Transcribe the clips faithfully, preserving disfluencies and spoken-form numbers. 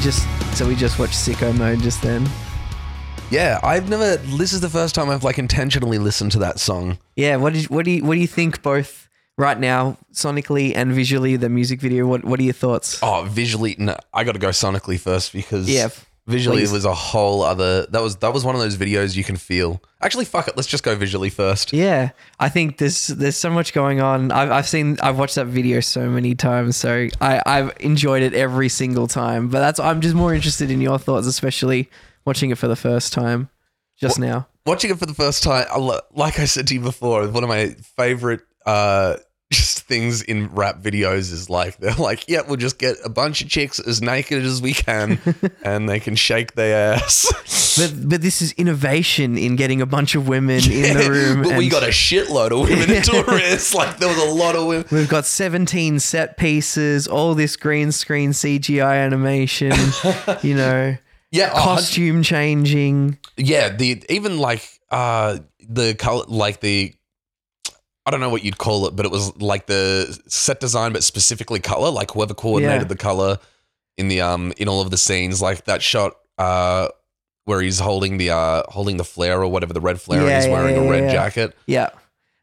just so we just watched Sicko Mode just then. Yeah, I've never. This is the first time I've like intentionally listened to that song. Yeah, what did what do you what do you think both right now, sonically and visually, the music video? What what are your thoughts? Oh, visually, no, I got to go sonically first because yeah, visually please. It was a whole other. That was that was one of those videos you can feel. Actually, fuck it, let's just go visually first. Yeah, I think there's there's so much going on. I've I've seen I've watched that video so many times, so I I've enjoyed it every single time. But that's I'm just more interested in your thoughts, especially. Watching it for the first time just w- now. Watching it for the first time, like I said to you before, one of my favorite uh, just things in rap videos is like, they're like, yeah, we'll just get a bunch of chicks as naked as we can and they can shake their ass. But, but this is innovation in getting a bunch of women yeah, in the room. But and- we got a shitload of women in tourists. Like there was a lot of women. We've got seventeen set pieces, all this green screen C G I animation, you know. Yeah, costume oh, changing. Yeah, the even like uh, the color, like the I don't know what you'd call it, but it was like the set design, but specifically color. Like whoever coordinated yeah. the color in the um in all of the scenes, like that shot uh, where he's holding the uh, holding the flare or whatever the red flare, yeah, and he's wearing yeah, yeah, a red yeah. jacket. Yeah.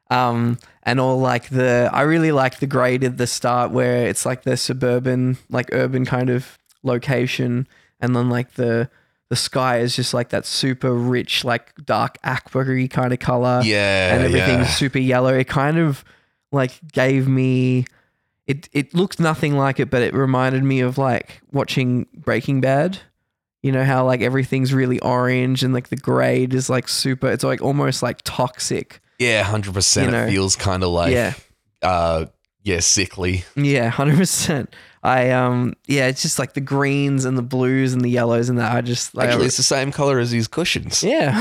Um, and all like the I really like the grade at the start where it's like the suburban, like urban kind of location. And then like the the sky is just like that super rich, like dark aqua kind of color. Yeah. And everything's yeah. super yellow. It kind of like gave me it it looked nothing like it, but it reminded me of like watching Breaking Bad. You know how like everything's really orange and like the grade is like super it's like almost like toxic. Yeah, hundred percent. It know? feels kind of like yeah. uh yeah, sickly. Yeah, hundred percent. I um yeah, it's just like the greens and the blues and the yellows and that. I just like, actually it's the same color as these cushions. Yeah,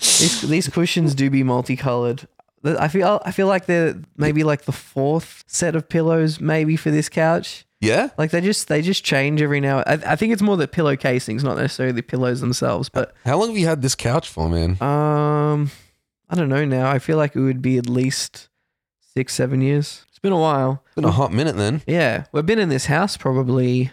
these, these cushions do be multicolored. I feel I feel like they're maybe like the fourth set of pillows maybe for this couch. Yeah, like they just they just change every now. I, I think it's more the pillow casings, not necessarily the pillows themselves. But how long have you had this couch for, man? Um, I don't know now. I feel like it would be at least six, seven years. Been a while. Been a hot minute then. Yeah. We've been in this house probably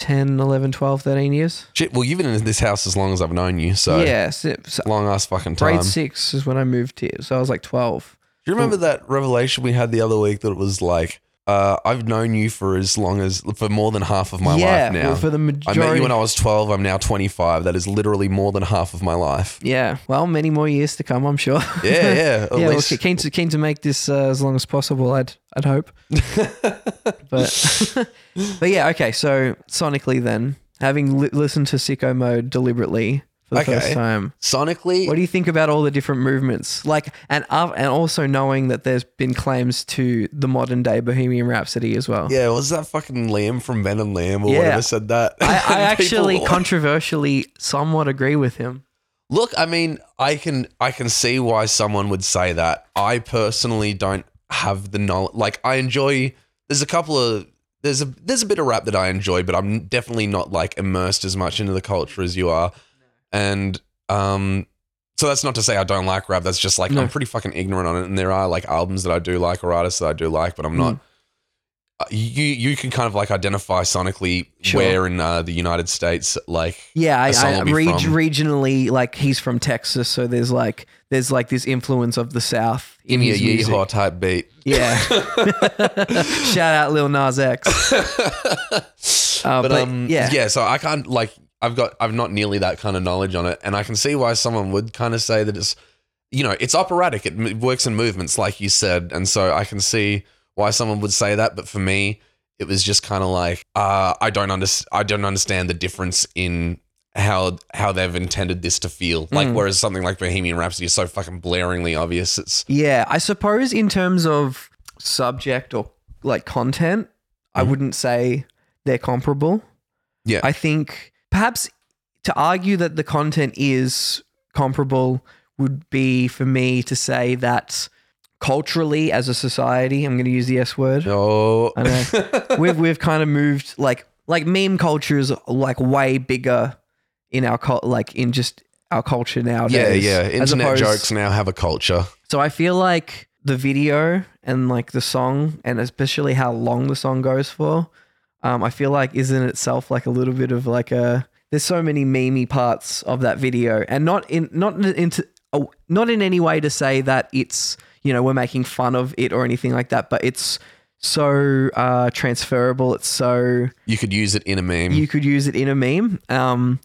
ten, eleven, twelve, thirteen years. Shit. Well, you've been in this house as long as I've known you. So, yeah. So, so long ass fucking time. Grade six is when I moved here. So, I was like twelve. Do you remember so, that revelation we had the other week that it was like, uh, I've known you for as long as, for more than half of my yeah, life now. Well, for the majority. I met you when I was twelve. I'm now twenty-five. That is literally more than half of my life. Yeah. Well, many more years to come, I'm sure. Yeah, yeah. At yeah, least. Well, keen to keen to make this uh, as long as possible. I'd. I'd hope. but, but yeah, okay. So, sonically then, having li- listened to Sicko Mode deliberately for the okay. first time. Sonically? What do you think about all the different movements? Like, and uh, and also knowing that there's been claims to the modern day Bohemian Rhapsody as well. Yeah, was that fucking Liam from Ben and Liam or yeah. whatever said that? I, I actually controversially somewhat agree with him. Look, I mean, I can I can see why someone would say that. I personally don't have the knowledge. Like I enjoy, there's a couple of, there's a, there's a bit of rap that I enjoy, but I'm definitely not like immersed as much into the culture as you are. No. And, um, so that's not to say I don't like rap. That's just like, no. I'm pretty fucking ignorant on it. And there are like albums that I do like or artists that I do like, but I'm not, mm. uh, you, you can kind of like identify sonically sure. where in uh, the United States, like, yeah, I, I, I reg- regionally, like he's from Texas. So there's like, There's like this influence of the South in his music. Give me a yeehaw type beat. Yeah. Shout out Lil Nas X. uh, but, but um, yeah. yeah, so I can't like I've got I've not nearly that kind of knowledge on it, and I can see why someone would kind of say that it's, you know, it's operatic. It works in movements, like you said, and so I can see why someone would say that. But for me, it was just kind of like uh, I don't under I don't understand the difference in. how how they've intended this to feel. Like, mm. whereas something like Bohemian Rhapsody is so fucking blaringly obvious. It's Yeah, I suppose in terms of subject or, like, content, mm. I wouldn't say they're comparable. Yeah. I think perhaps to argue that the content is comparable would be for me to say that culturally as a society, I'm going to use the S word. Oh. I know. we've, we've kind of moved, like, like meme culture is, like, way bigger in our cult, like in just our culture nowadays. Yeah, yeah. Internet opposed- jokes now have a culture. So I feel like the video and like the song, and especially how long the song goes for, um, I feel like is in itself like a little bit of like a, there's so many meme-y parts of that video, and not in, not in, into, not in any way to say that it's, you know, we're making fun of it or anything like that, but it's so uh, transferable. It's so... You could use it in a meme. You could use it in a meme. Um,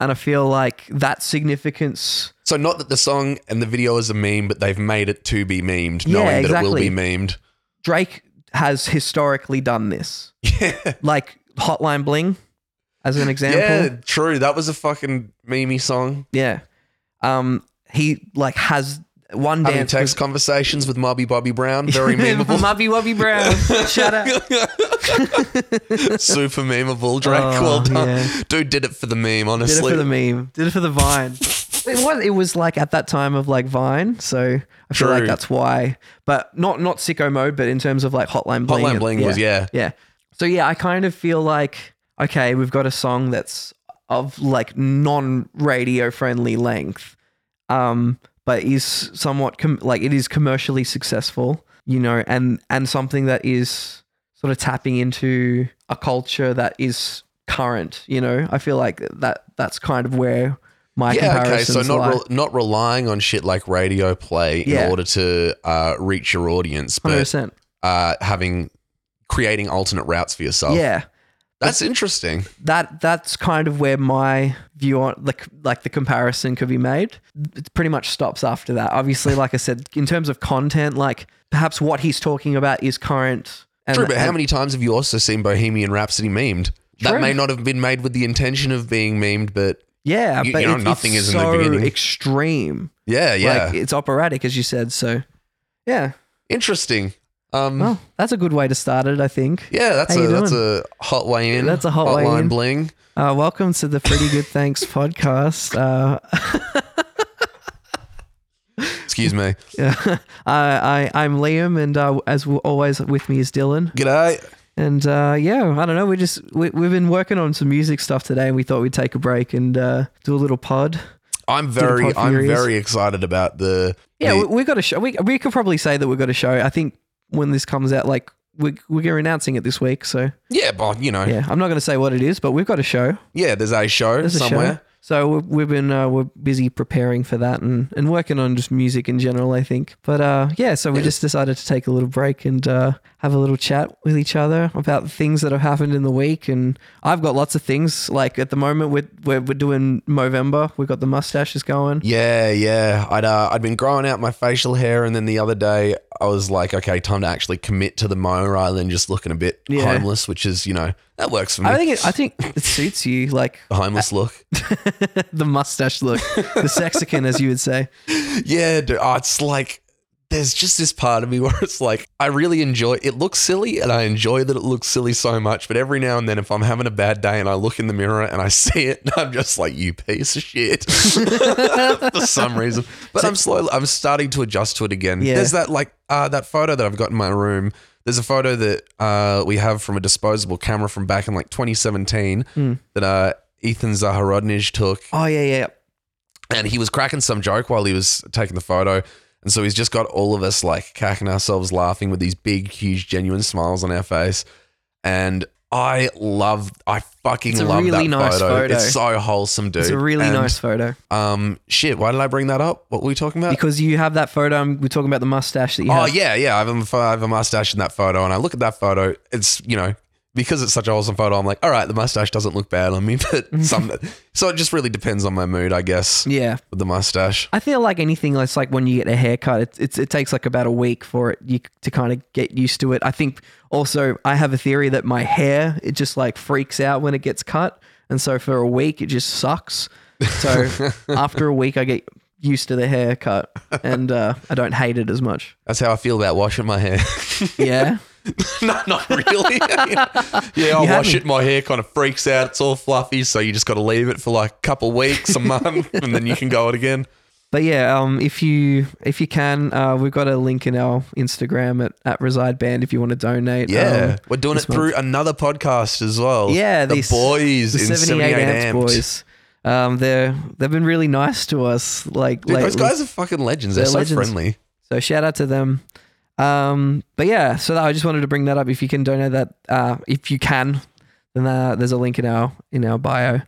and I feel like that significance... So not that the song and the video is a meme, but they've made it to be memed, yeah, knowing exactly. that it will be memed. Drake has historically done this. Yeah. Like Hotline Bling, as an example. Yeah, true. That was a fucking memey song. Yeah. Um, he like has... One Having dance text was- conversations with Mobby Bobby Brown, very memeable. Mobby Bobby Brown, shut up. Super memeable, Drake. Oh, well done. Yeah. Dude did it for the meme, honestly. Did it for the meme. Did it for the Vine. It was, it was like at that time of like Vine, so I feel True. like that's why. But not not sicko mode, but in terms of like Hotline Bling. Hotline Bling yeah, was, yeah. Yeah. So, yeah, I kind of feel like, okay, we've got a song that's of like non-radio friendly length. Um... but is somewhat com- like it is commercially successful, you know, and, and something that is sort of tapping into a culture that is current, you know. I feel like that that's kind of where my yeah, comparisons okay. So not re- not relying on shit like radio play yeah. in order to uh, reach your audience, but one hundred percent Uh, having creating alternate routes for yourself. Yeah. That's interesting. That that's kind of where my view on like like the comparison could be made. It pretty much stops after that. Obviously, like I said, in terms of content, like perhaps what he's talking about is current. And, True, but and- how many times have you also seen Bohemian Rhapsody memed? True. That may not have been made with the intention of being memed, but yeah, you, but you know, it, nothing it's is so in the beginning. Extreme. Yeah, yeah, like, it's operatic, as you said. So, yeah, interesting. Um, well, that's a good way to start it, I think. Yeah, that's a that's a hot way in. Yeah, that's a hot Hotline way in. Bling. Uh, welcome to the Pretty Good Thanks podcast. Uh, Excuse me. Yeah, uh, I I'm Liam, and uh, as always, with me is Dylan. G'day. And uh, yeah, I don't know. We just we, we've been working on some music stuff today, and we thought we'd take a break and uh, do a little pod. I'm very pod I'm very excited about the. Yeah, the- we, we got a show. We we could probably say that we got a show. I think. When this comes out, like we're, we're announcing it this week, so yeah, but you know, yeah, I'm not going to say what it is, but we've got a show. Yeah, there's a show there's somewhere. A show. So we've, we've been uh, we're busy preparing for that and, and working on just music in general, I think. But uh, yeah, so we yeah. just decided to take a little break and uh, have a little chat with each other about things that have happened in the week. And I've got lots of things. Like at the moment, we're we're, we're doing Movember. We've got the mustaches going. Yeah, yeah. I'd uh, I'd been growing out my facial hair, and then the other day. I was like, okay, time to actually commit to the mo rather than just looking a bit yeah. homeless, which is, you know, that works for me. I think it, I think it suits you, like the homeless uh, look, the mustache look, the Sexican, as you would say. Yeah, dude, oh, it's like there's just this part of me where it's like I really enjoy. It looks silly, and I enjoy that it looks silly so much. But every now and then, if I'm having a bad day and I look in the mirror and I see it, I'm just like, you piece of shit, for some reason. But so- I'm slowly, I'm starting to adjust to it again. Yeah. There's that like. Uh, that photo that I've got in my room, there's a photo that uh, we have from a disposable camera from back in like twenty seventeen mm. that uh, Ethan Zaharodnish took. Oh, yeah, yeah. And he was cracking some joke while he was taking the photo. And so he's just got all of us like cacking ourselves laughing with these big, huge, genuine smiles on our face. And I love, I fucking love really that nice photo. photo. It's so wholesome, dude. It's a really and, nice photo. Um, shit, why did I bring that up? What were we talking about? Because you have that photo and we're talking about the mustache that you oh, have. Oh, yeah, yeah. I have, a, I have a mustache in that photo and I look at that photo. It's, you know, because it's such a wholesome photo, I'm like, all right, the mustache doesn't look bad on me. But some, so it just really depends on my mood, I guess. Yeah. With the mustache. I feel like anything that's like when you get a haircut, it, it's, it takes like about a week for it you, to kind of get used to it. I think... Also, I have a theory that my hair, it just like freaks out when it gets cut. And so for a week, it just sucks. So after a week, I get used to the haircut and uh, I don't hate it as much. That's how I feel about washing my hair. Yeah. No, not really. Yeah, I wash it. My hair kind of freaks out. It's all fluffy. So you just got to leave it for like a couple of weeks, a month, and then you can go it again. But yeah, um, if you if you can, uh, we've got a link in our Instagram at, at Reside Band if you want to donate. Yeah, um, we're doing it through month. Another podcast as well. Yeah, the these, boys the in seventy-eight Amps boys. Um, they're they've been really nice to us. Like, dude, those guys are fucking legends. They're, they're so legends. Friendly. So shout out to them. Um, but yeah, so I just wanted to bring that up. If you can donate that, uh, if you can, then uh, there's a link in our in our bio.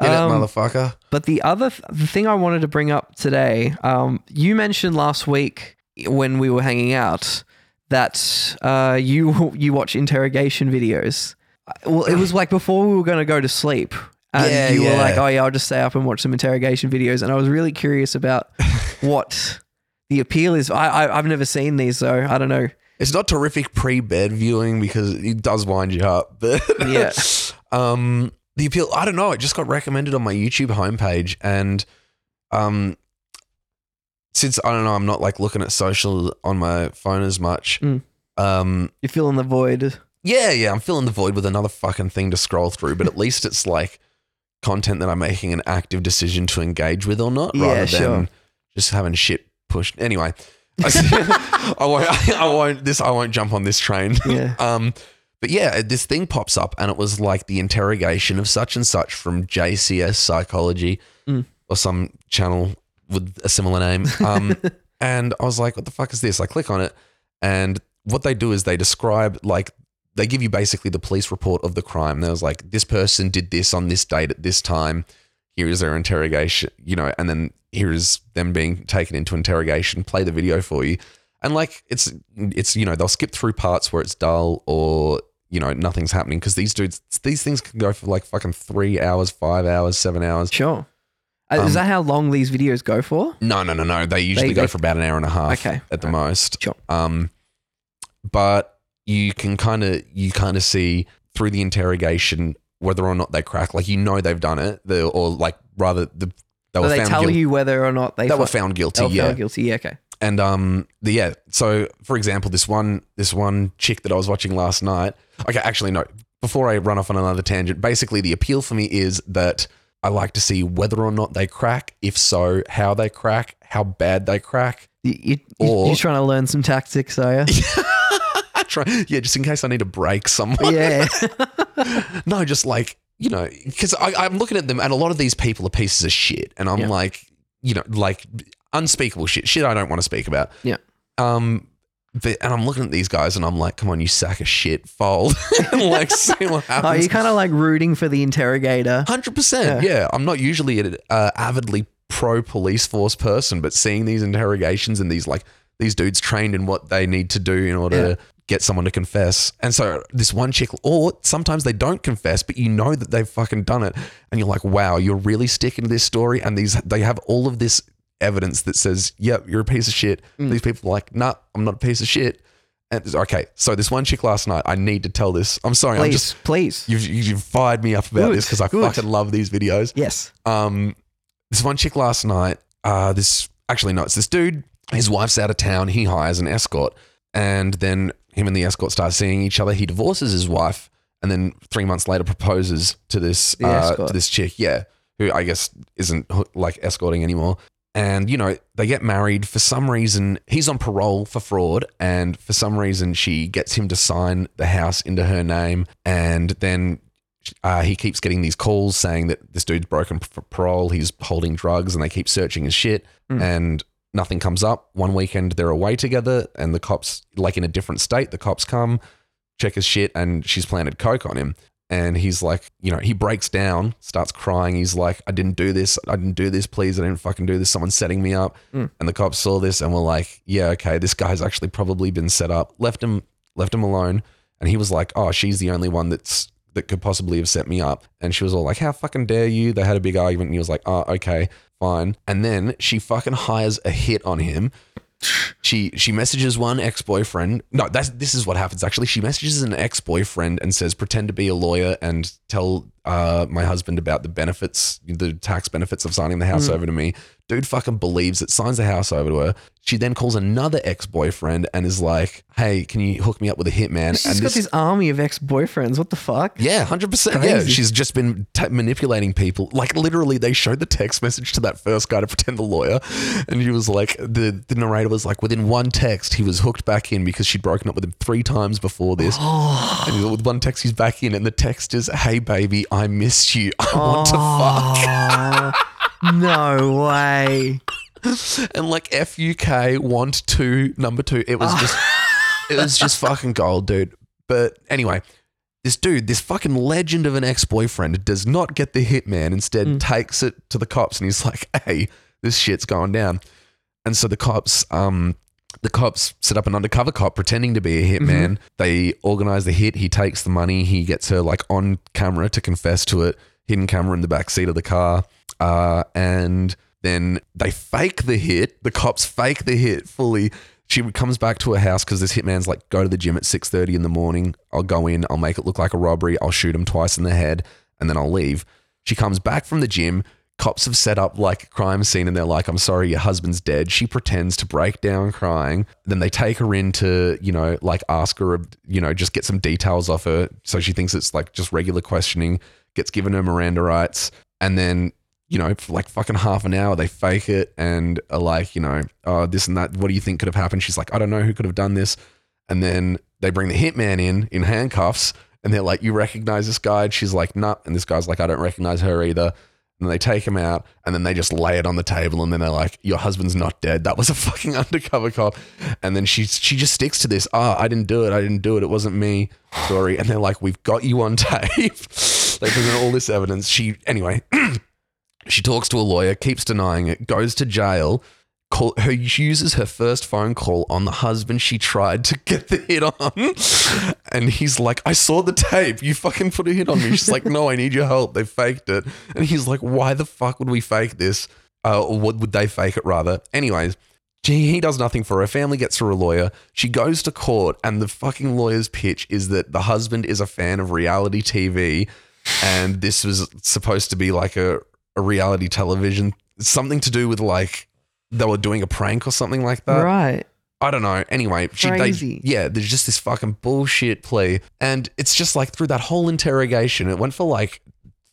Get um, it, motherfucker. But the other th- the thing I wanted to bring up today, um, you mentioned last week when we were hanging out that uh, you you watch interrogation videos. Well, it was like before we were going to go to sleep. And yeah, you yeah. were like, oh yeah, I'll just stay up and watch some interrogation videos. And I was really curious about what the appeal is. I, I, I've never seen these, so I don't know. It's not terrific pre-bed viewing because it does wind you up. But yeah. um, the appeal, I don't know. It just got recommended on my YouTube homepage. And um, since, I don't know, I'm not like looking at social on my phone as much. Mm. Um, You're filling the void. Yeah, yeah. I'm filling the void with another fucking thing to scroll through. But at least it's like content that I'm making an active decision to engage with or not, yeah, rather than sure. just having shit pushed. Anyway, I, I won't. I won't. This. I won't jump on this train. Yeah. Um. But yeah, this thing pops up, and it was like the interrogation of such and such from J C S Psychology mm. or some channel with a similar name. Um. And I was like, what the fuck is this? I click on it, and what they do is they describe like. They give you basically the police report of the crime. There was like, this person did this on this date at this time. Here is their interrogation, you know, and then here is them being taken into interrogation. Play the video for you. And like, it's, it's you know, they'll skip through parts where it's dull or, you know, nothing's happening because these dudes, these things can go for like fucking three hours, five hours, seven hours. Sure. Um, is that how long these videos go for? No, no, no, no. They usually they, go they, for about an hour and a half okay. at the okay. most. Sure. Um, but. You can kind of you kind of see through the interrogation whether or not they crack. Like you know they've done it, they, or like rather the they so were they found tell guil- you whether or not they, they were found guilty. They were yeah, found guilty. Yeah, okay. And um, the, yeah. So for example, this one this one chick that I was watching last night. Okay, actually no. Before I run off on another tangent, basically the appeal for me is that I like to see whether or not they crack. If so, how they crack, how bad they crack. You, you, or, you're trying to learn some tactics, are you? Try, yeah, just in case I need to break someone. Yeah. No, just like, you know, because I'm looking at them and a lot of these people are pieces of shit. And I'm yeah. like, you know, like unspeakable shit, shit I don't want to speak about. Yeah. Um, but, and I'm looking at these guys and I'm like, come on, you sack of shit, fold. And like see what happens. Oh, you're kind of like rooting for the interrogator. one hundred percent. Yeah. yeah. I'm not usually an uh, avidly pro police force person, but seeing these interrogations and these like, these dudes trained in what they need to do in order yeah. to get someone to confess. And so this one chick, or sometimes they don't confess, but you know that they've fucking done it. And you're like, wow, you're really sticking to this story. And these, they have all of this evidence that says, yep, you're a piece of shit. Mm. These people are like, nah, I'm not a piece of shit. And okay. So this one chick last night, I need to tell this. I'm sorry. Please, I'm just, please. You've, you've fired me up about good, this because I good. fucking love these videos. Yes. Um, this one chick last night, uh, this, actually no, it's this dude, his wife's out of town. He hires an escort. And then him and the escort start seeing each other. He divorces his wife and then three months later proposes to this uh, to this chick, yeah, who I guess isn't like escorting anymore. And, you know, they get married. For some reason, he's on parole for fraud and for some reason she gets him to sign the house into her name. And then uh, he keeps getting these calls saying that this dude's broken for parole, he's holding drugs and they keep searching his shit mm. and- nothing comes up. One weekend they're away together and the cops, like in a different state, the cops come, check his shit and she's planted coke on him. And he's like, you know, he breaks down, starts crying. He's like, I didn't do this. I didn't do this, please. I didn't fucking do this. Someone's setting me up. Mm. And the cops saw this and were like, yeah, okay, this guy's actually probably been set up. Left him, left him alone. And he was like, oh, she's the only one that's that could possibly have set me up. And she was all like, how fucking dare you? They had a big argument and he was like, oh, okay. Fine. And then she fucking hires a hit on him. She she messages one ex-boyfriend. No, that's this is what happens actually. She messages an ex-boyfriend and says, pretend to be a lawyer and tell uh, my husband about the benefits, the tax benefits of signing the house mm. over to me. Dude fucking believes it, signs the house over to her. She then calls another ex-boyfriend and is like, hey, can you hook me up with a hitman? She's and got this-, this army of ex-boyfriends. What the fuck? Yeah, one hundred percent. Crazy. Yeah, she's just been t- manipulating people. Like literally they showed the text message to that first guy to pretend the lawyer. And he was like, the, the narrator was like, within one text, he was hooked back in because she'd broken up with him three times before this. Oh. And with one text, he's back in. And the text is, hey, baby, I miss you. I want oh. to fuck. No way. And like F U K want two number two. It was oh. just it was just fucking gold, dude. But anyway, This dude, this fucking legend of an ex-boyfriend, does not get the hitman, instead mm. takes it to the cops, and he's like, hey, this shit's going down. And so the cops, um, the cops set up an undercover cop pretending to be a hitman. Mm-hmm. They organize the hit. He takes the money. He gets her like on camera to confess to it, hidden camera in the backseat of the car. Uh, and then they fake the hit. The cops fake the hit fully. She comes back to her house because this hitman's like, go to the gym at six thirty in the morning. I'll go in. I'll make it look like a robbery. I'll shoot him twice in the head and then I'll leave. She comes back from the gym. Cops have set up like a crime scene and they're like, I'm sorry, your husband's dead. She pretends to break down crying. Then they take her in to, you know, like ask her, you know, just get some details off her. So she thinks it's like just regular questioning, gets given her Miranda rights. And then, you know, for like fucking half an hour, they fake it and are like, you know, oh, this and that. What do you think could have happened? She's like, I don't know who could have done this. And then they bring the hitman in, in handcuffs. And they're like, you recognize this guy? And she's like, nah. And this guy's like, I don't recognize her either. And they take him out and then they just lay it on the table and then they're like, your husband's not dead. That was a fucking undercover cop. And then she she just sticks to this. Oh, I didn't do it. I didn't do it. It wasn't me. Sorry. And they're like, we've got you on tape. They present all this evidence. She, anyway, she talks to a lawyer, keeps denying it, goes to jail. Call, her uses her first phone call on the husband she tried to get the hit on. And he's like, I saw the tape. You fucking put a hit on me. She's like, no, I need your help. They faked it. And he's like, why the fuck would we fake this? Uh, or what would they fake it rather? Anyways, gee, he does nothing for her. Her family gets her a lawyer. She goes to court and the fucking lawyer's pitch is that the husband is a fan of reality T V. And this was supposed to be like a, a reality television, something to do with like, they were doing a prank or something like that. Right. I don't know. Anyway. She, Crazy. They, yeah, there's just this fucking bullshit plea. And it's just like through that whole interrogation, it went for like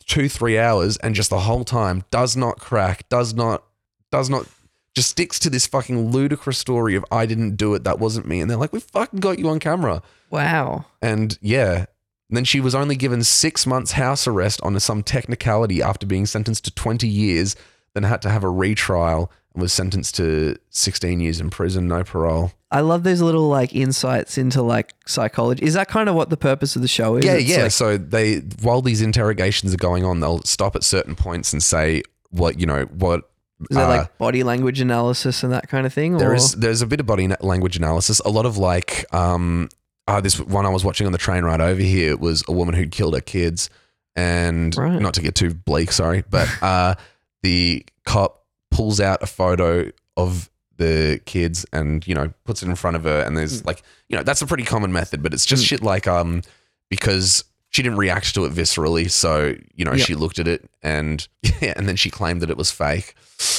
two, three hours and just the whole time does not crack, does not, does not, just sticks to this fucking ludicrous story of I didn't do it, that wasn't me. And they're like, we fucking got you on camera. Wow. And yeah. And then she was only given six months house arrest on some technicality after being sentenced to twenty years, then had to have a retrial. Was sentenced to sixteen years in prison, no parole. I love those little like insights into like psychology. Is that kind of what the purpose of the show is? Yeah, it's yeah. Like- so they, while these interrogations are going on, they'll stop at certain points and say what, you know, what. Is there uh, like body language analysis and that kind of thing? Or? There is, there's a bit of body language analysis. A lot of like, um, uh, this one I was watching on the train ride over here was a woman who killed her kids and right. not to get too bleak, sorry, but uh, the cop pulls out a photo of the kids and, you know, puts it in front of her. And there's mm. like, you know, that's a pretty common method, but it's just mm. shit like, um, because she didn't react to it viscerally. So, you know, yep. she looked at it and, yeah, and then she claimed that it was fake.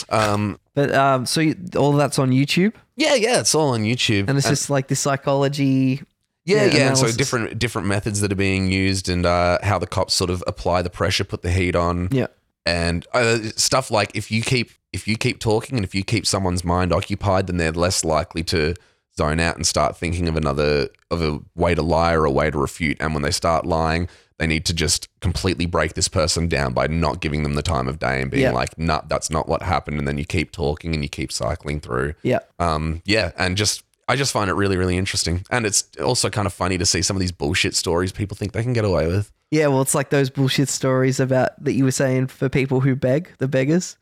Um, but, um, so you, all that's on YouTube? Yeah. Yeah. It's all on YouTube. And it's and- just like the psychology. Yeah, yeah, yeah. And so different, different methods that are being used and, uh, how the cops sort of apply the pressure, put the heat on. Yeah. And uh, stuff like if you keep if you keep talking and if you keep someone's mind occupied, then they're less likely to zone out and start thinking of another of a way to lie or a way to refute. And when they start lying, they need to just completely break this person down by not giving them the time of day and being yeah. like, "Nah, that's not what happened." And then you keep talking and you keep cycling through. Yeah, um, yeah, and just I just find it really, really interesting, and it's also kind of funny to see some of these bullshit stories people think they can get away with. Yeah, well, it's like those bullshit stories about that you were saying for people who beg, the beggars.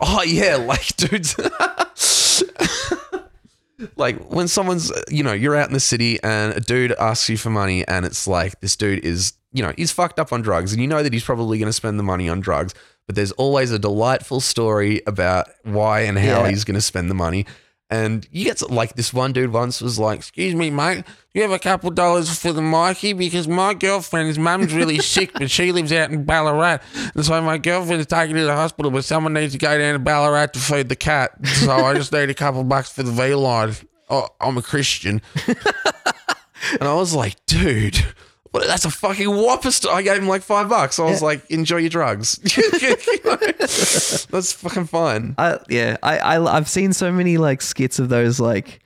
Oh, yeah, like, dudes. Like, when someone's, you know, you're out in the city and a dude asks you for money and it's like this dude is, you know, he's fucked up on drugs and you know that he's probably going to spend the money on drugs, but there's always a delightful story about why and how yeah. he's going to spend the money. And you get to, like this one dude once was like, excuse me, mate, you have a couple dollars for the Mikey because my girlfriend's mum's really sick, but she lives out in Ballarat. And so my girlfriend's taken to the hospital, but someone needs to go down to Ballarat to feed the cat. So I just need a couple bucks for the V-line. Oh, I'm a Christian. And I was like, dude, what, that's a fucking whopper story. I gave him like five bucks. I was yeah. like, enjoy your drugs. That's fucking fine. I, yeah, I, I, I've seen so many like skits of those like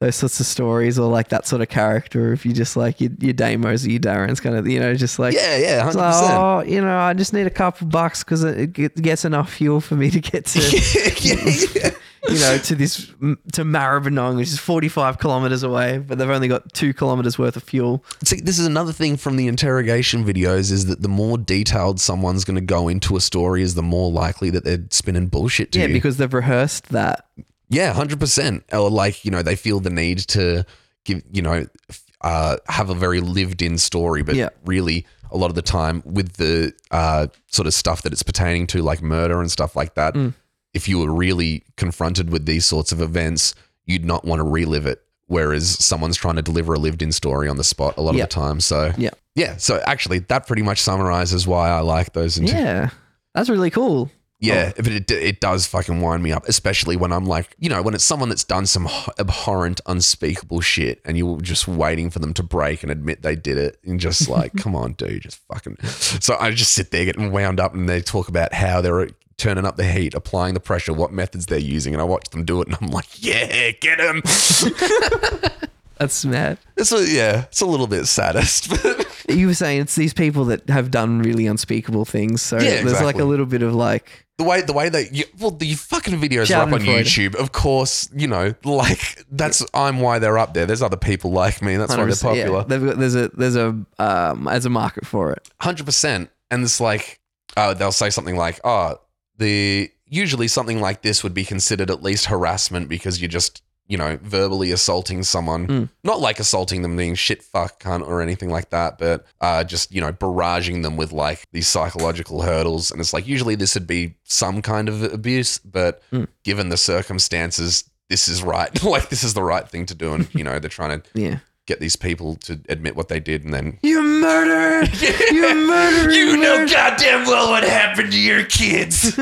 those sorts of stories or like that sort of character. If you just like your, your Damos or your Darren's kind of, you know, just like yeah, yeah, one hundred percent. Like, oh, you know, I just need a couple bucks because it, it gets enough fuel for me to get to yeah, yeah, yeah. you know, to this to Maribyrnong, which is forty-five kilometres away, but they've only got two kilometres worth of fuel. See, this is another thing from the interrogation videos is that the more detailed someone's going to go into a story is the more likely that they're spinning bullshit to yeah, you. Yeah, because they've rehearsed that. Yeah, one hundred percent. Or like, you know, they feel the need to give, you know, uh, have a very lived-in story, but yeah. really a lot of the time with the uh, sort of stuff that it's pertaining to, like murder and stuff like that, mm. if you were really confronted with these sorts of events, you'd not want to relive it, whereas someone's trying to deliver a lived-in story on the spot a lot yep. of the time. So, yeah. Yeah. So, actually, that pretty much summarizes why I like those. Inter- yeah. That's really cool. Yeah. Oh. But it, it does fucking wind me up, especially when I'm like, you know, when it's someone that's done some abhorrent, unspeakable shit and you're just waiting for them to break and admit they did it and just like, come on, dude, just fucking. So, I just sit there getting wound up and they talk about how they're turning up the heat, applying the pressure, what methods they're using, and I watch them do it and I'm like, yeah, get him. That's mad. It's a, yeah, it's a little bit saddest. But you were saying it's these people that have done really unspeakable things, so yeah, there's exactly. like a little bit of like... The way the way they you, well the fucking videos are up on YouTube, of course, you know, like that's I'm why they're up there. There's other people like me, that's why they're popular. Yeah. They've got, there's a there's a um as a market for it. one hundred percent. And it's like uh they'll say something like, "Oh, The usually something like this would be considered at least harassment because you're just, you know, verbally assaulting someone." Mm. Not like assaulting them being shit, fuck, cunt or anything like that, but uh, just, you know, barraging them with like these psychological hurdles. And it's like usually this would be some kind of abuse, but mm. given the circumstances, this is right. Like this is the right thing to do. And, you know, they're trying to yeah. get these people to admit what they did and then... You murdered! Yeah. You murdered! You know goddamn well what happened to your kids!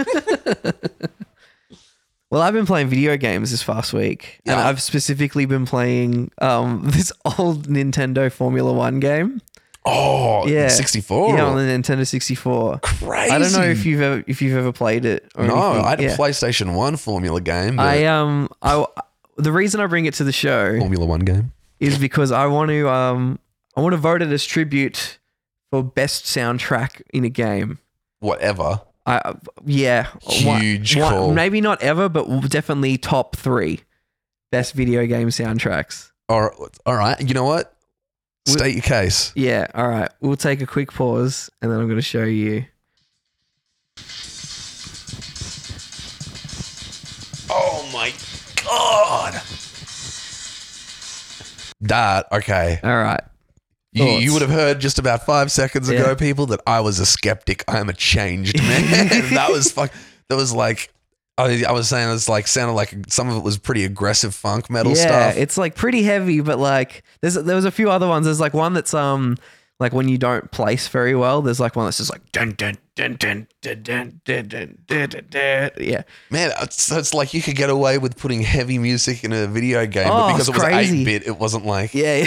Well, I've been playing video games this past week yeah. and I've specifically been playing um, this old Nintendo Formula One game. Oh, yeah. sixty-four? Yeah, on the Nintendo sixty-four. Crazy! I don't know if you've ever, if you've ever played it or No, anything. I had a yeah. PlayStation one Formula game. But- I um, I the reason I bring it to the show... Formula One game? Is because I want to um I want to vote it as tribute for best soundtrack in a game. Whatever. I yeah. Huge one, call. One, maybe not ever, but definitely top three best video game soundtracks. All right. All right. You know what? State we'll, your case. Yeah. All right. We'll take a quick pause and then I'm going to show you. Oh my God. That, okay. All right. You, you would have heard just about five seconds ago, yeah. people, that I was a skeptic. I'm a changed man. That was fuck. That was like, I, I was saying it's like, sounded like some of it was pretty aggressive funk metal yeah, stuff. Yeah, it's like pretty heavy, but like, there's there was a few other ones. There's like one that's, um, like when you don't place very well, there's like one that's just like, dun, dun, dun, dun, dun, dun, dun, dun, dun, dun, dun. Yeah. Man, it's, it's like you could get away with putting heavy music in a video game, oh, but because it was crazy. eight-bit, it wasn't like. Yeah.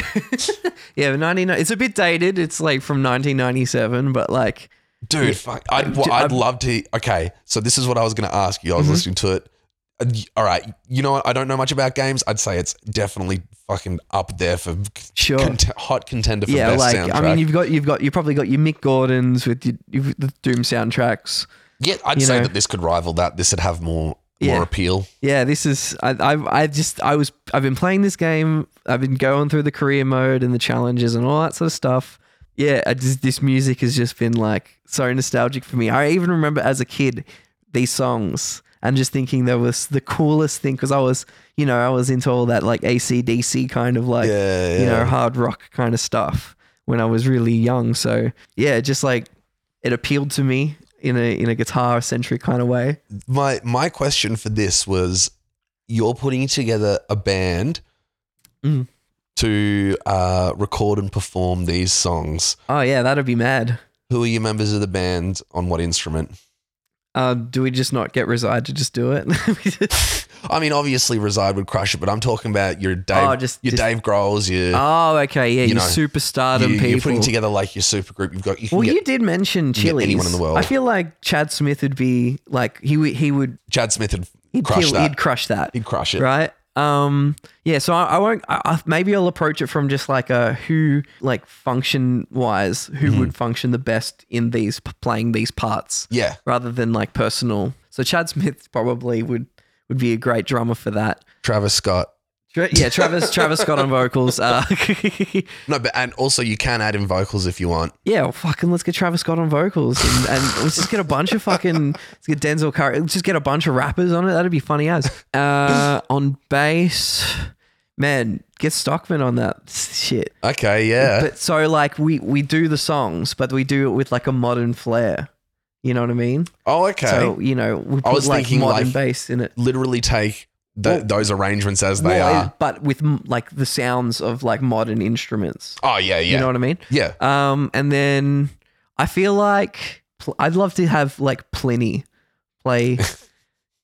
Yeah, ninety-nine. It's a bit dated. It's like from nineteen ninety-seven, but like. Dude, yeah, fuck. I'd, well, I'd love to. Okay, so this is what I was going to ask you. I was mm-hmm. listening to it. All right, you know what? I don't know much about games. I'd say it's definitely fucking up there for sure. cont- hot contender for yeah, best like, soundtrack. I mean, you've got you've got you probably got your Mick Gordons with your, your, the Doom soundtracks. Yeah, I'd say know. that this could rival that. This would have more yeah. more appeal. Yeah, this is. I, I I just I was I've been playing this game. I've been going through the career mode and the challenges and all that sort of stuff. Yeah, I just, this music has just been like so nostalgic for me. I even remember as a kid these songs. And just thinking that was the coolest thing because I was, you know, I was into all that like A C D C kind of like, yeah, yeah. you know, hard rock kind of stuff when I was really young. So, yeah, just like it appealed to me in a in a guitar-centric kind of way. My my question for this was you're putting together a band mm. to uh, record and perform these songs. Oh, yeah, that'd be mad. Who are your members of the band on what instrument? Uh, do we just not get Reside to just do it? I mean, obviously Reside would crush it, but I'm talking about your Dave, oh, just, your just, Dave Grohl's, your oh, okay, yeah, you your know, superstardom you, people. You're putting together like your super group. You've got you. Can well, get, you did mention Chili's. Anyone in the world. I feel like Chad Smith would be like he would. He would. Chad Smith would crush kill, that. He'd crush that. He'd crush it. Right. Um. Yeah. So I, I won't. I, I, maybe I'll approach it from just like a who, like function wise, who mm-hmm. would function the best in these playing these parts. Yeah. Rather than like personal. So Chad Smith probably would would be a great drummer for that. Travis Scott. Tra- yeah, Travis Travis Scott on vocals. Uh, no, but and also you can add in vocals if you want. Yeah, well, fucking let's get Travis Scott on vocals and, and let's just get a bunch of fucking let's get Denzel Curry. Let's just get a bunch of rappers on it. That'd be funny as. Uh, on bass, man, get Stockman on that shit. Okay, yeah. But so like we we do the songs, but we do it with like a modern flair. You know what I mean? Oh, okay. So you know we put like modern like, bass in it. Literally take. The, well, those arrangements as they well, are, but with like the sounds of like modern instruments. Oh yeah, yeah. You know what I mean? Yeah. Um, and then I feel like pl- I'd love to have like Pliny play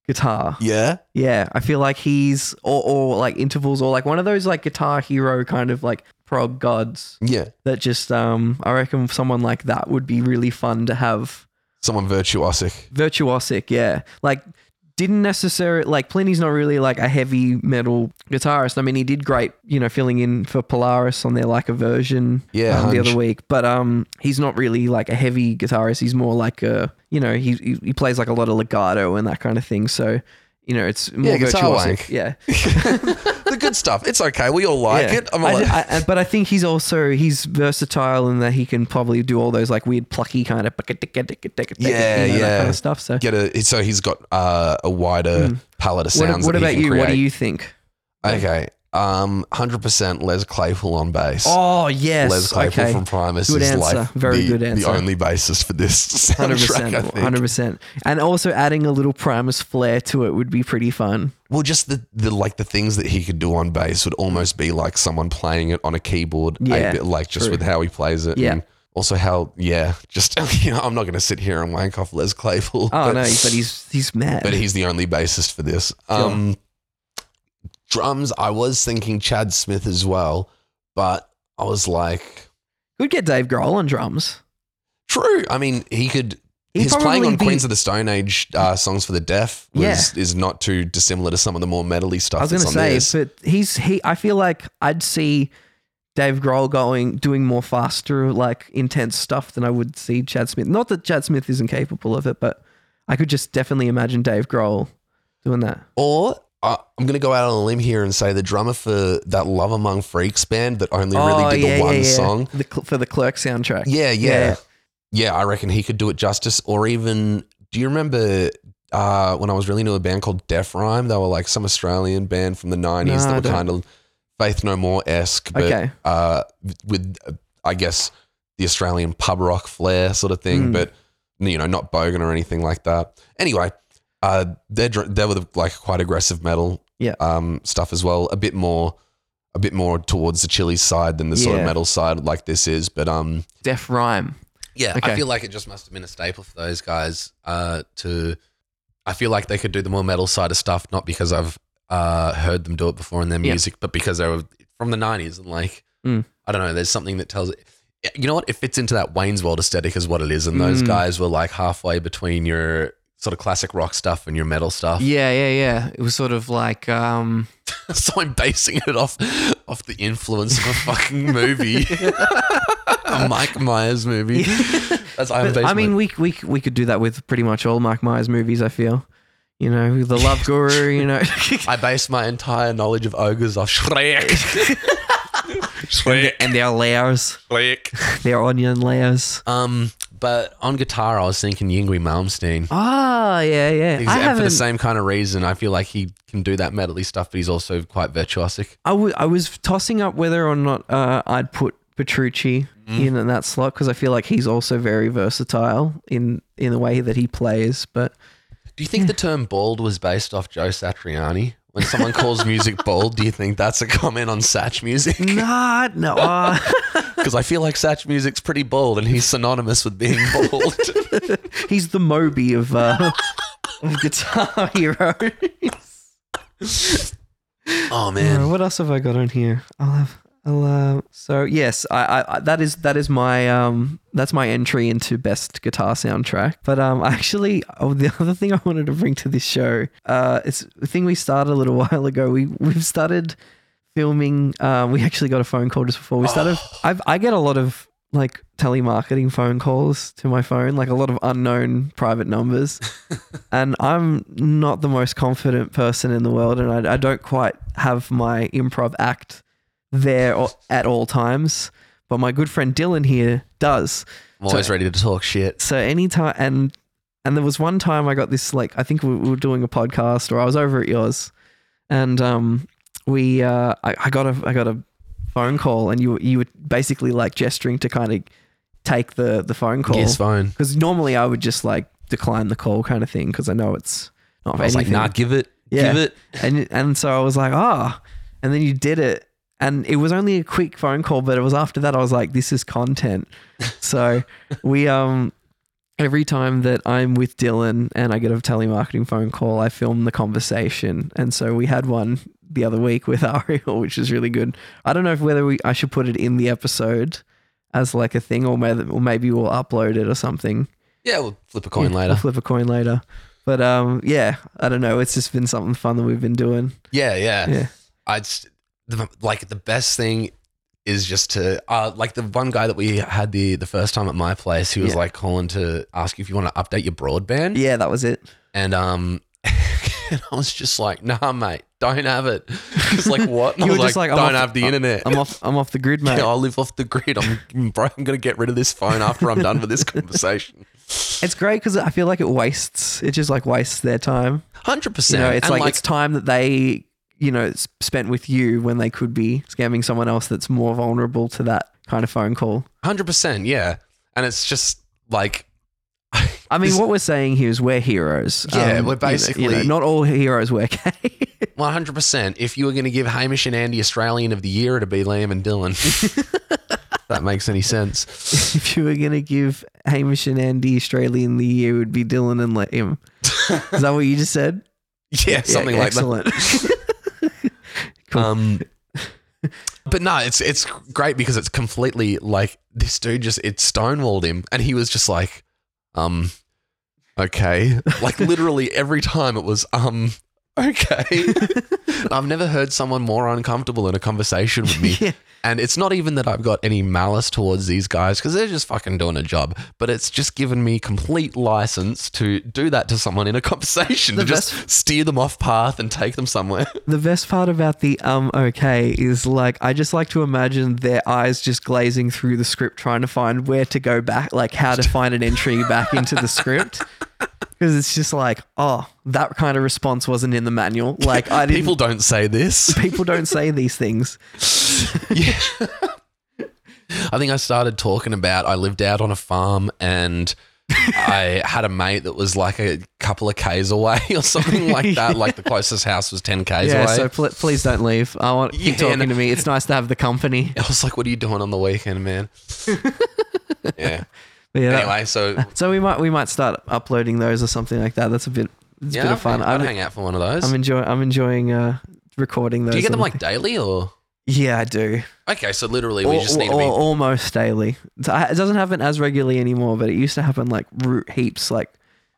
guitar. Yeah, yeah. I feel like he's or, or like intervals or like one of those like guitar hero kind of like prog gods. Yeah. That just um, I reckon someone like that would be really fun to have. Someone virtuosic. Virtuosic, yeah. Like. Didn't necessarily, like Pliny's not really like a heavy metal guitarist. I mean, he did great, you know, filling in for Polaris on their like a version yeah, um, the other week. But um, he's not really like a heavy guitarist. He's more like a, you know, he he, he plays like a lot of legato and that kind of thing. So, you know, it's more yeah, virtuosic. Yeah. The good stuff. It's okay. We all like yeah. it. I'm all I, like- I, but I think he's also, he's versatile in that he can probably do all those like weird plucky kind of, yeah, you know, yeah. that kind of stuff. So, Get a, so he's got uh, a wider mm. palette of sounds. What, what about you? Create. What do you think? Okay. Um, one hundred percent Les Claypool on bass. Oh, yes. Les Claypool okay. from Primus good is answer. like Very the, good answer. the only basis for this soundtrack, one hundred percent, one hundred percent. And also adding a little Primus flair to it would be pretty fun. Well, just the, the like the things that he could do on bass would almost be like someone playing it on a keyboard, yeah, a, like just true. with how he plays it. Yeah. And also how, yeah, just, you know, I'm not going to sit here and wank off Les Claypool. Oh, but, no, but he's he's mad. But he's the only bassist for this. Sure. Um Drums, I was thinking Chad Smith as well, but I was like... Could get Dave Grohl on drums. True. I mean, he could... He'd his playing on be, Queens of the Stone Age uh, Songs for the Deaf was, yeah. is not too dissimilar to some of the more medley stuff. I was going to say, this. but he's he. I feel like I'd see Dave Grohl going, doing more faster, like intense stuff than I would see Chad Smith. Not that Chad Smith isn't capable of it, but I could just definitely imagine Dave Grohl doing that. Or... Uh, I'm going to go out on a limb here and say the drummer for that Love Among Freaks band that only really oh, did yeah, the one yeah, yeah. song. The cl- for the Clerk soundtrack. Yeah, yeah, yeah. Yeah, I reckon he could do it justice. Or even, do you remember uh, when I was really new, a band called Def Rhyme? They were like some Australian band from the nineties no, that were kind of Faith No More-esque, but okay. uh, with, uh, I guess, the Australian pub rock flair sort of thing, mm. but, you know, not bogan or anything like that. Anyway. Uh, they're they were like quite aggressive metal, yeah. Um, stuff as well. A bit more, a bit more towards the chilly side than the yeah. sort of metal side, like this is. But um, Def Rhyme, yeah. Okay. I feel like it just must have been a staple for those guys. Uh, to, I feel like they could do the more metal side of stuff, not because I've uh heard them do it before in their music, yeah. but because they were from the nineties and like mm. I don't know. There's something that tells it. You know what? It fits into that Wayne's World aesthetic, is what it is. And those mm. guys were like halfway between your. Sort of classic rock stuff and your metal stuff. Yeah, yeah, yeah. It was sort of like... Um... so I'm basing it off off the influence of a fucking movie. A Mike Myers movie. That's I'm but, I mean, we, we we could do that with pretty much all Mike Myers movies, I feel. You know, The Love Guru, you know. I based my entire knowledge of ogres off Shrek. Shrek. And their layers. Shrek. Their onion layers. Um... But on guitar, I was thinking Yngwie Malmsteen. Ah, oh, yeah, yeah. And for the same kind of reason, I feel like he can do that medley stuff, but he's also quite virtuosic. I, w- I was tossing up whether or not uh, I'd put Petrucci mm. in, in that slot because I feel like he's also very versatile in, in the way that he plays. But do you think yeah. the term bald was based off Joe Satriani? When someone calls music bald, do you think that's a comment on Satch music? Nah, no. Uh- Because I feel like Satch music's pretty bald and he's synonymous with being bald. He's the Moby of, uh, of Guitar Heroes. Oh, man. Uh, what else have I got on here? I'll have... I'll, uh, so, yes, I, I, that is that is my... Um, that's my entry into best guitar soundtrack. But um, actually, oh, the other thing I wanted to bring to this show, uh, it's a thing we started a little while ago. We, we've started... filming, uh, we actually got a phone call just before we started. Oh. I've, I get a lot of like telemarketing phone calls to my phone, like a lot of unknown private numbers. And I'm not the most confident person in the world, and I, I don't quite have my improv act there or, at all times. But my good friend Dylan here does. I'm always so, ready to talk shit. So anytime, and and there was one time I got this, like, I think we were doing a podcast, or I was over at yours, and um we uh I, I got a I got a phone call, and you you were basically like gesturing to kind of take the the phone call. Yes, phone. Because normally I would just like decline the call kind of thing, because I know it's not anything. I was anything. like, nah, give it, yeah. give it. And and so I was like, ah, oh. And then you did it. And it was only a quick phone call, but it was after that I was like, this is content. So we, um, every time that I'm with Dylan and I get a telemarketing phone call, I film the conversation. And so we had one the other week with Ariel, which is really good. I don't know if whether we, I should put it in the episode as like a thing, or maybe, or maybe we'll upload it or something. Yeah. We'll flip a coin yeah, later. We'll flip a coin later. But, um, yeah, I don't know. It's just been something fun that we've been doing. Yeah. Yeah. Yeah. I just, The, like the best thing is just to uh, like the one guy that we had the the first time at my place, he was yeah. like calling to ask if you want to update your broadband. Yeah, that was it. And um, and I was just like, nah, mate, don't have it. It's like what? And you I was were just like, like don't off, have the I'm, internet. I'm off. I'm off the grid, mate. Yeah, I live off the grid. I'm bro. I'm gonna get rid of this phone after I'm done with this conversation. It's great because I feel like it wastes. It just like wastes their time. Hundred percent. You know, it's like, like it's time that they. you know, spent with you when they could be scamming someone else that's more vulnerable to that kind of phone call. one hundred percent, yeah. And it's just like... I mean, what we're saying here is we're heroes. Yeah, um, we're basically... You know, you know, not all heroes wear K. one hundred percent. If you were going to give Hamish and Andy Australian of the Year, it'd be Liam and Dylan. If that makes any sense. If you were going to give Hamish and Andy Australian of the Year, it would be Dylan and Liam. Is that what you just said? Yeah, something yeah, like excellent. that. Excellent. Cool. Um, but no, it's it's great because it's completely like this dude just it stonewalled him, and he was just like, um, okay, like literally every time it was um, okay. I've never heard someone more uncomfortable in a conversation with me, yeah. And it's not even that I've got any malice towards these guys because they're just fucking doing a job, but it's just given me complete license to do that to someone in a conversation, the to best- just steer them off path and take them somewhere. The best part about the um okay is like I just like to imagine their eyes just glazing through the script trying to find where to go back, like how to find an entry back into the script. Because it's just like, oh, that kind of response wasn't in the manual. Like, I didn't. People don't say this. People don't say these things. Yeah. I think I started talking about I lived out on a farm and I had a mate that was like a couple of Ks away or something like that. Yeah. Like the closest house was ten Ks yeah, away. Yeah, so pl- please don't leave. I want you yeah, talking and- to me. It's nice to have the company. I was like, what are you doing on the weekend, man? Yeah. Yeah, that, anyway, so so we might we might start uploading those or something like that. That's a bit it's yeah, a bit of fun. I'd hang out for one of those. I'm enjoying I'm enjoying uh, recording those. Do you get them like daily or? Yeah, I do. Okay, so literally we or, just need or, to be almost daily. It doesn't happen as regularly anymore, but it used to happen like root heaps. Like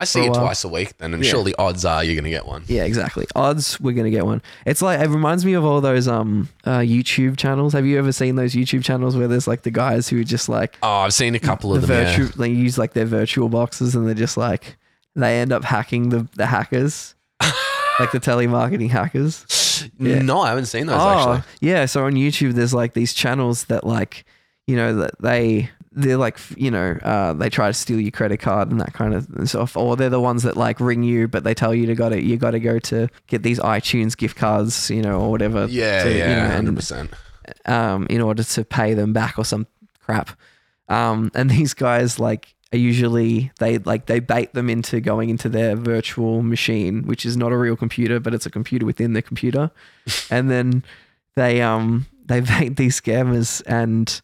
I see it twice a week, then, and yeah. surely odds are you're gonna get one. Yeah, exactly. Odds we're gonna get one. It's like it reminds me of all those um uh, YouTube channels. Have you ever seen those YouTube channels where there's like the guys who are just like? Oh, I've seen a couple the of them. Virtu- yeah. They use like their virtual boxes, and they're just like they end up hacking the the hackers, like the telemarketing hackers. Yeah. No, I haven't seen those. Oh, actually. Yeah. So on YouTube, there's like these channels that like you know that they. They're like, you know, uh, they try to steal your credit card and that kind of stuff. Or they're the ones that like ring you, but they tell you to got it. You got to go to get these iTunes gift cards, you know, or whatever. Yeah, to, yeah, you know, one hundred percent. And, um, in order to pay them back or some crap. Um, and these guys like are usually they like they bait them into going into their virtual machine, which is not a real computer, but it's a computer within the computer. And then they um they bait these scammers and.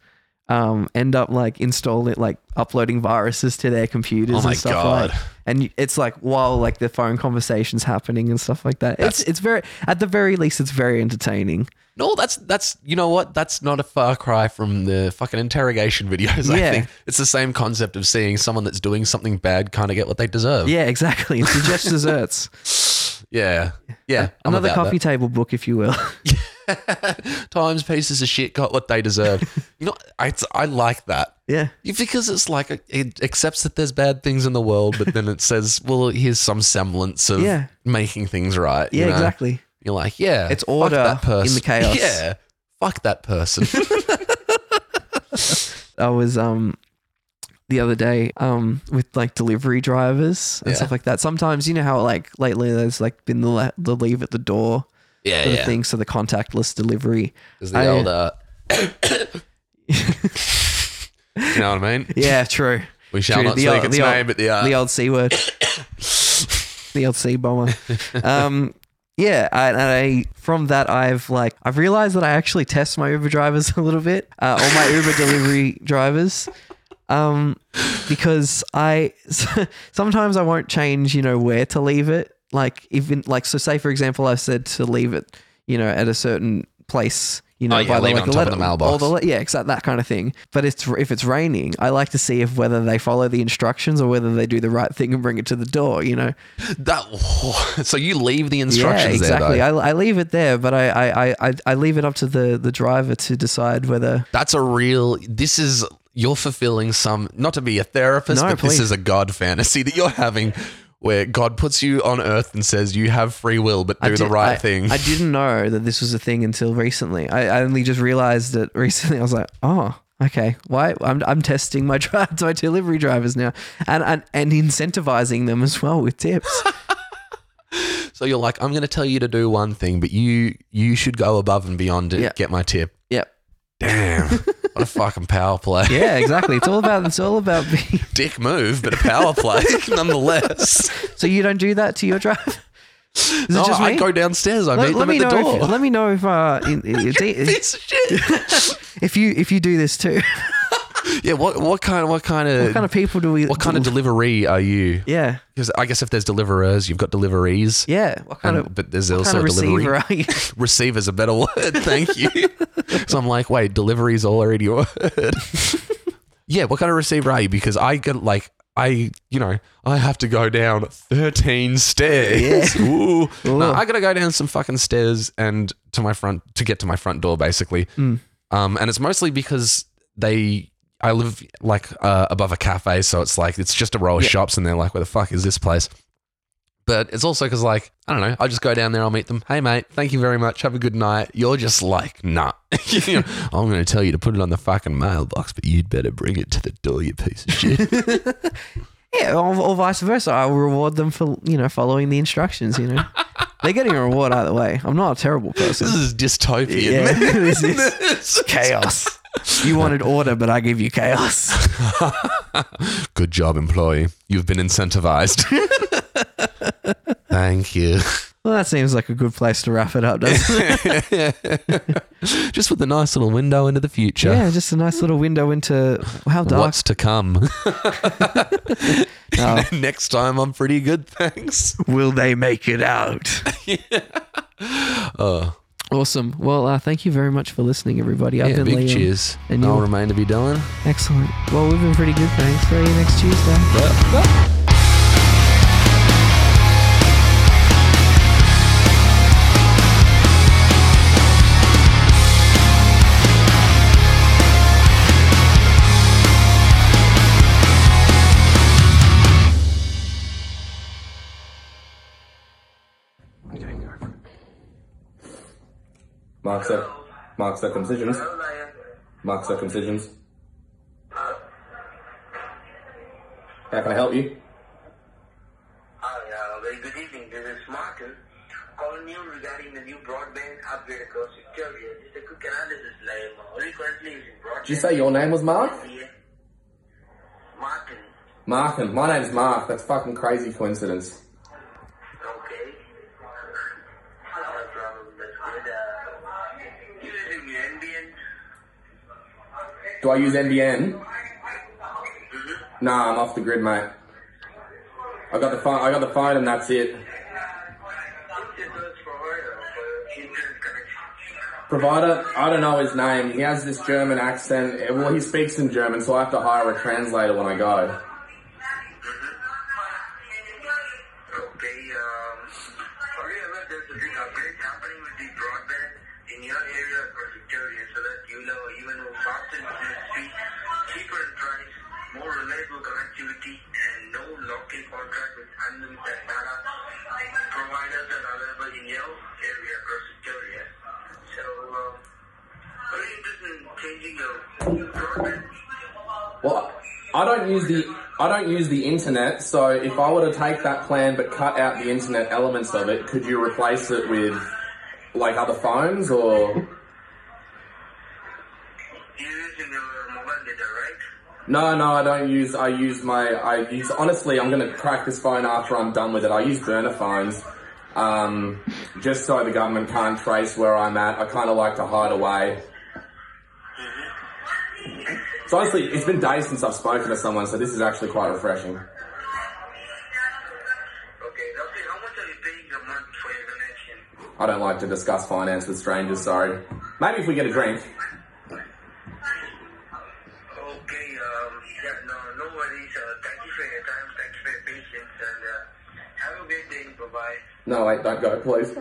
Um, end up like installing like uploading viruses to their computers oh my and stuff God. like, and it's like while like the phone conversation's happening and stuff like that. That's, it's it's very at the very least it's very entertaining. No, that's that's you know what that's not a far cry from the fucking interrogation videos. Yeah. I think it's the same concept of seeing someone that's doing something bad kind of get what they deserve. Yeah, exactly. It's just desserts. Yeah, yeah. I'm Another coffee that. table book, if you will. Times pieces of shit got what they deserved. You know, I, I like that. Yeah. Because it's like it accepts that there's bad things in the world, but then it says, well, here's some semblance of yeah. making things right. Yeah, you know? Exactly. You're like, yeah. It's order fuck that person. In the chaos. Yeah. Fuck that person. I was um the other day um with like delivery drivers and yeah. stuff like that. Sometimes, you know how like lately there's like been the, le- the leave at the door yeah, sort yeah. of thing. So the contactless delivery. There's the I, old... Uh, you know what I mean? Yeah, true. We shall true. not the speak old, its name, old, but the... Uh, the old C word. The old C bomber. Um... Yeah, and I, I from that I've like I've realized that I actually test my Uber drivers a little bit, uh, or my Uber delivery drivers, um, because I sometimes I won't change, you know, where to leave it. Like even like so, say for example, I've said to leave it, you know, at a certain place, you know, oh, yeah, by the, like, the letter of the mailbox, or the, yeah, exactly that kind of thing. But it's if it's raining, I like to see if whether they follow the instructions or whether they do the right thing and bring it to the door. You know, that oh, so you leave the instructions. Yeah, exactly. There, I, I leave it there, but I, I I I leave it up to the the driver to decide whether that's a real. This is you're fulfilling some not to be a therapist, no, but please. This is a God fantasy that you're having. Where God puts you on earth and says you have free will, but do did, the right I, thing. I didn't know that this was a thing until recently. I, I only just realized it recently. I was like, oh, okay. Why? I'm I'm testing my, dri- my delivery drivers now and, and, and incentivizing them as well with tips. So you're like, I'm going to tell you to do one thing, but you you should go above and beyond to yep. get my tip. Yep. Damn. What a fucking power play. Yeah, exactly. It's all about it's all about being dick move, but a power play nonetheless. So you don't do that to your driver? Is no, it just I me? Go downstairs. I let, meet let them me at the door. If, let me know if uh, in, in, piece of shit. if you if you do this too. Yeah. What what kind of what kind of what kind of people do we? What kind do? of delivery are you? Yeah. Because I guess if there's deliverers, you've got deliveries. Yeah. What kind and, of? But there's also kind of delivery. Receiver are you? Receiver's a better word. Thank you. So I'm like, wait, delivery's already a word. Yeah. What kind of receiver are you? Because I get like I you know I have to go down thirteen stairs. Yeah. Ooh. Ooh. No, I gotta go down some fucking stairs and to my front to get to my front door basically. Mm. Um, and it's mostly because they. I live like uh, above a cafe, so it's like it's just a row of yeah. shops, and they're like, "Where the fuck is this place?" But it's also because, like, I don't know. I'll just go down there. I'll meet them. Hey, mate, thank you very much. Have a good night. You're just like, nah. You know, I'm going to tell you to put it on the fucking mailbox, but you'd better bring it to the door, you piece of shit. Yeah, or, or vice versa. I will reward them for you know following the instructions. You know, they're getting a reward either way. I'm not a terrible person. This is dystopian. Yeah, this is chaos. You wanted order, but I give you chaos. Good job, employee. You've been incentivized. Thank you. Well, that seems like a good place to wrap it up, doesn't it? Just with a nice little window into the future. Yeah, just a nice little window into how dark. What's to come. Oh. Next time I'm pretty good, thanks. Will they make it out? Yeah. Oh. Awesome. Well, uh, thank you very much for listening, everybody. I've yeah, been big Liam, cheers. And I'll remain to be Dylan. Excellent. Well, we've been pretty good, thanks. See you next Tuesday. Yep. Yep. Mark, sec- mark circumcisions. Mark circumcisions. How can I help you? Hi, uh, very good evening. This is Martin calling you regarding the new broadband upgrade across Victoria. Just a quick analysis, Liam. Only currently using broadband. Did you say your name was Mark? Martin. Martin. My name's Mark. That's fucking crazy coincidence. Do I use N B N? Mm-hmm. Nah, I'm off the grid, mate. I got the phone. I got the phone, and that's it. Provider, I don't know his name. He has this German accent. Well, he speaks in German, so I have to hire a translator when I go. Mm-hmm. Okay. Um, are you aware there's a big upgrade happening with the broadband in your area or Victoria, so that you know even faster? Cheaper and more reliable connectivity and no lock-in contract with unknown data providers that are available in your area, across the area. So, um, very interested in changing your broadband. Well, I don't use the I don't use the internet, so if I were to take that plan but cut out the internet elements of it, could you replace it with like other phones or? No, no, I don't use, I use my, I use, honestly, I'm going to crack this phone after I'm done with it. I use burner phones, um, just so the government can't trace where I'm at. I kind of like to hide away. It's honestly, it's been days since I've spoken to someone, so this is actually quite refreshing. Okay, okay, how much are you paying a month for your connection? I don't like to discuss finance with strangers, sorry. Maybe if we get a drink. No, wait, don't go, please.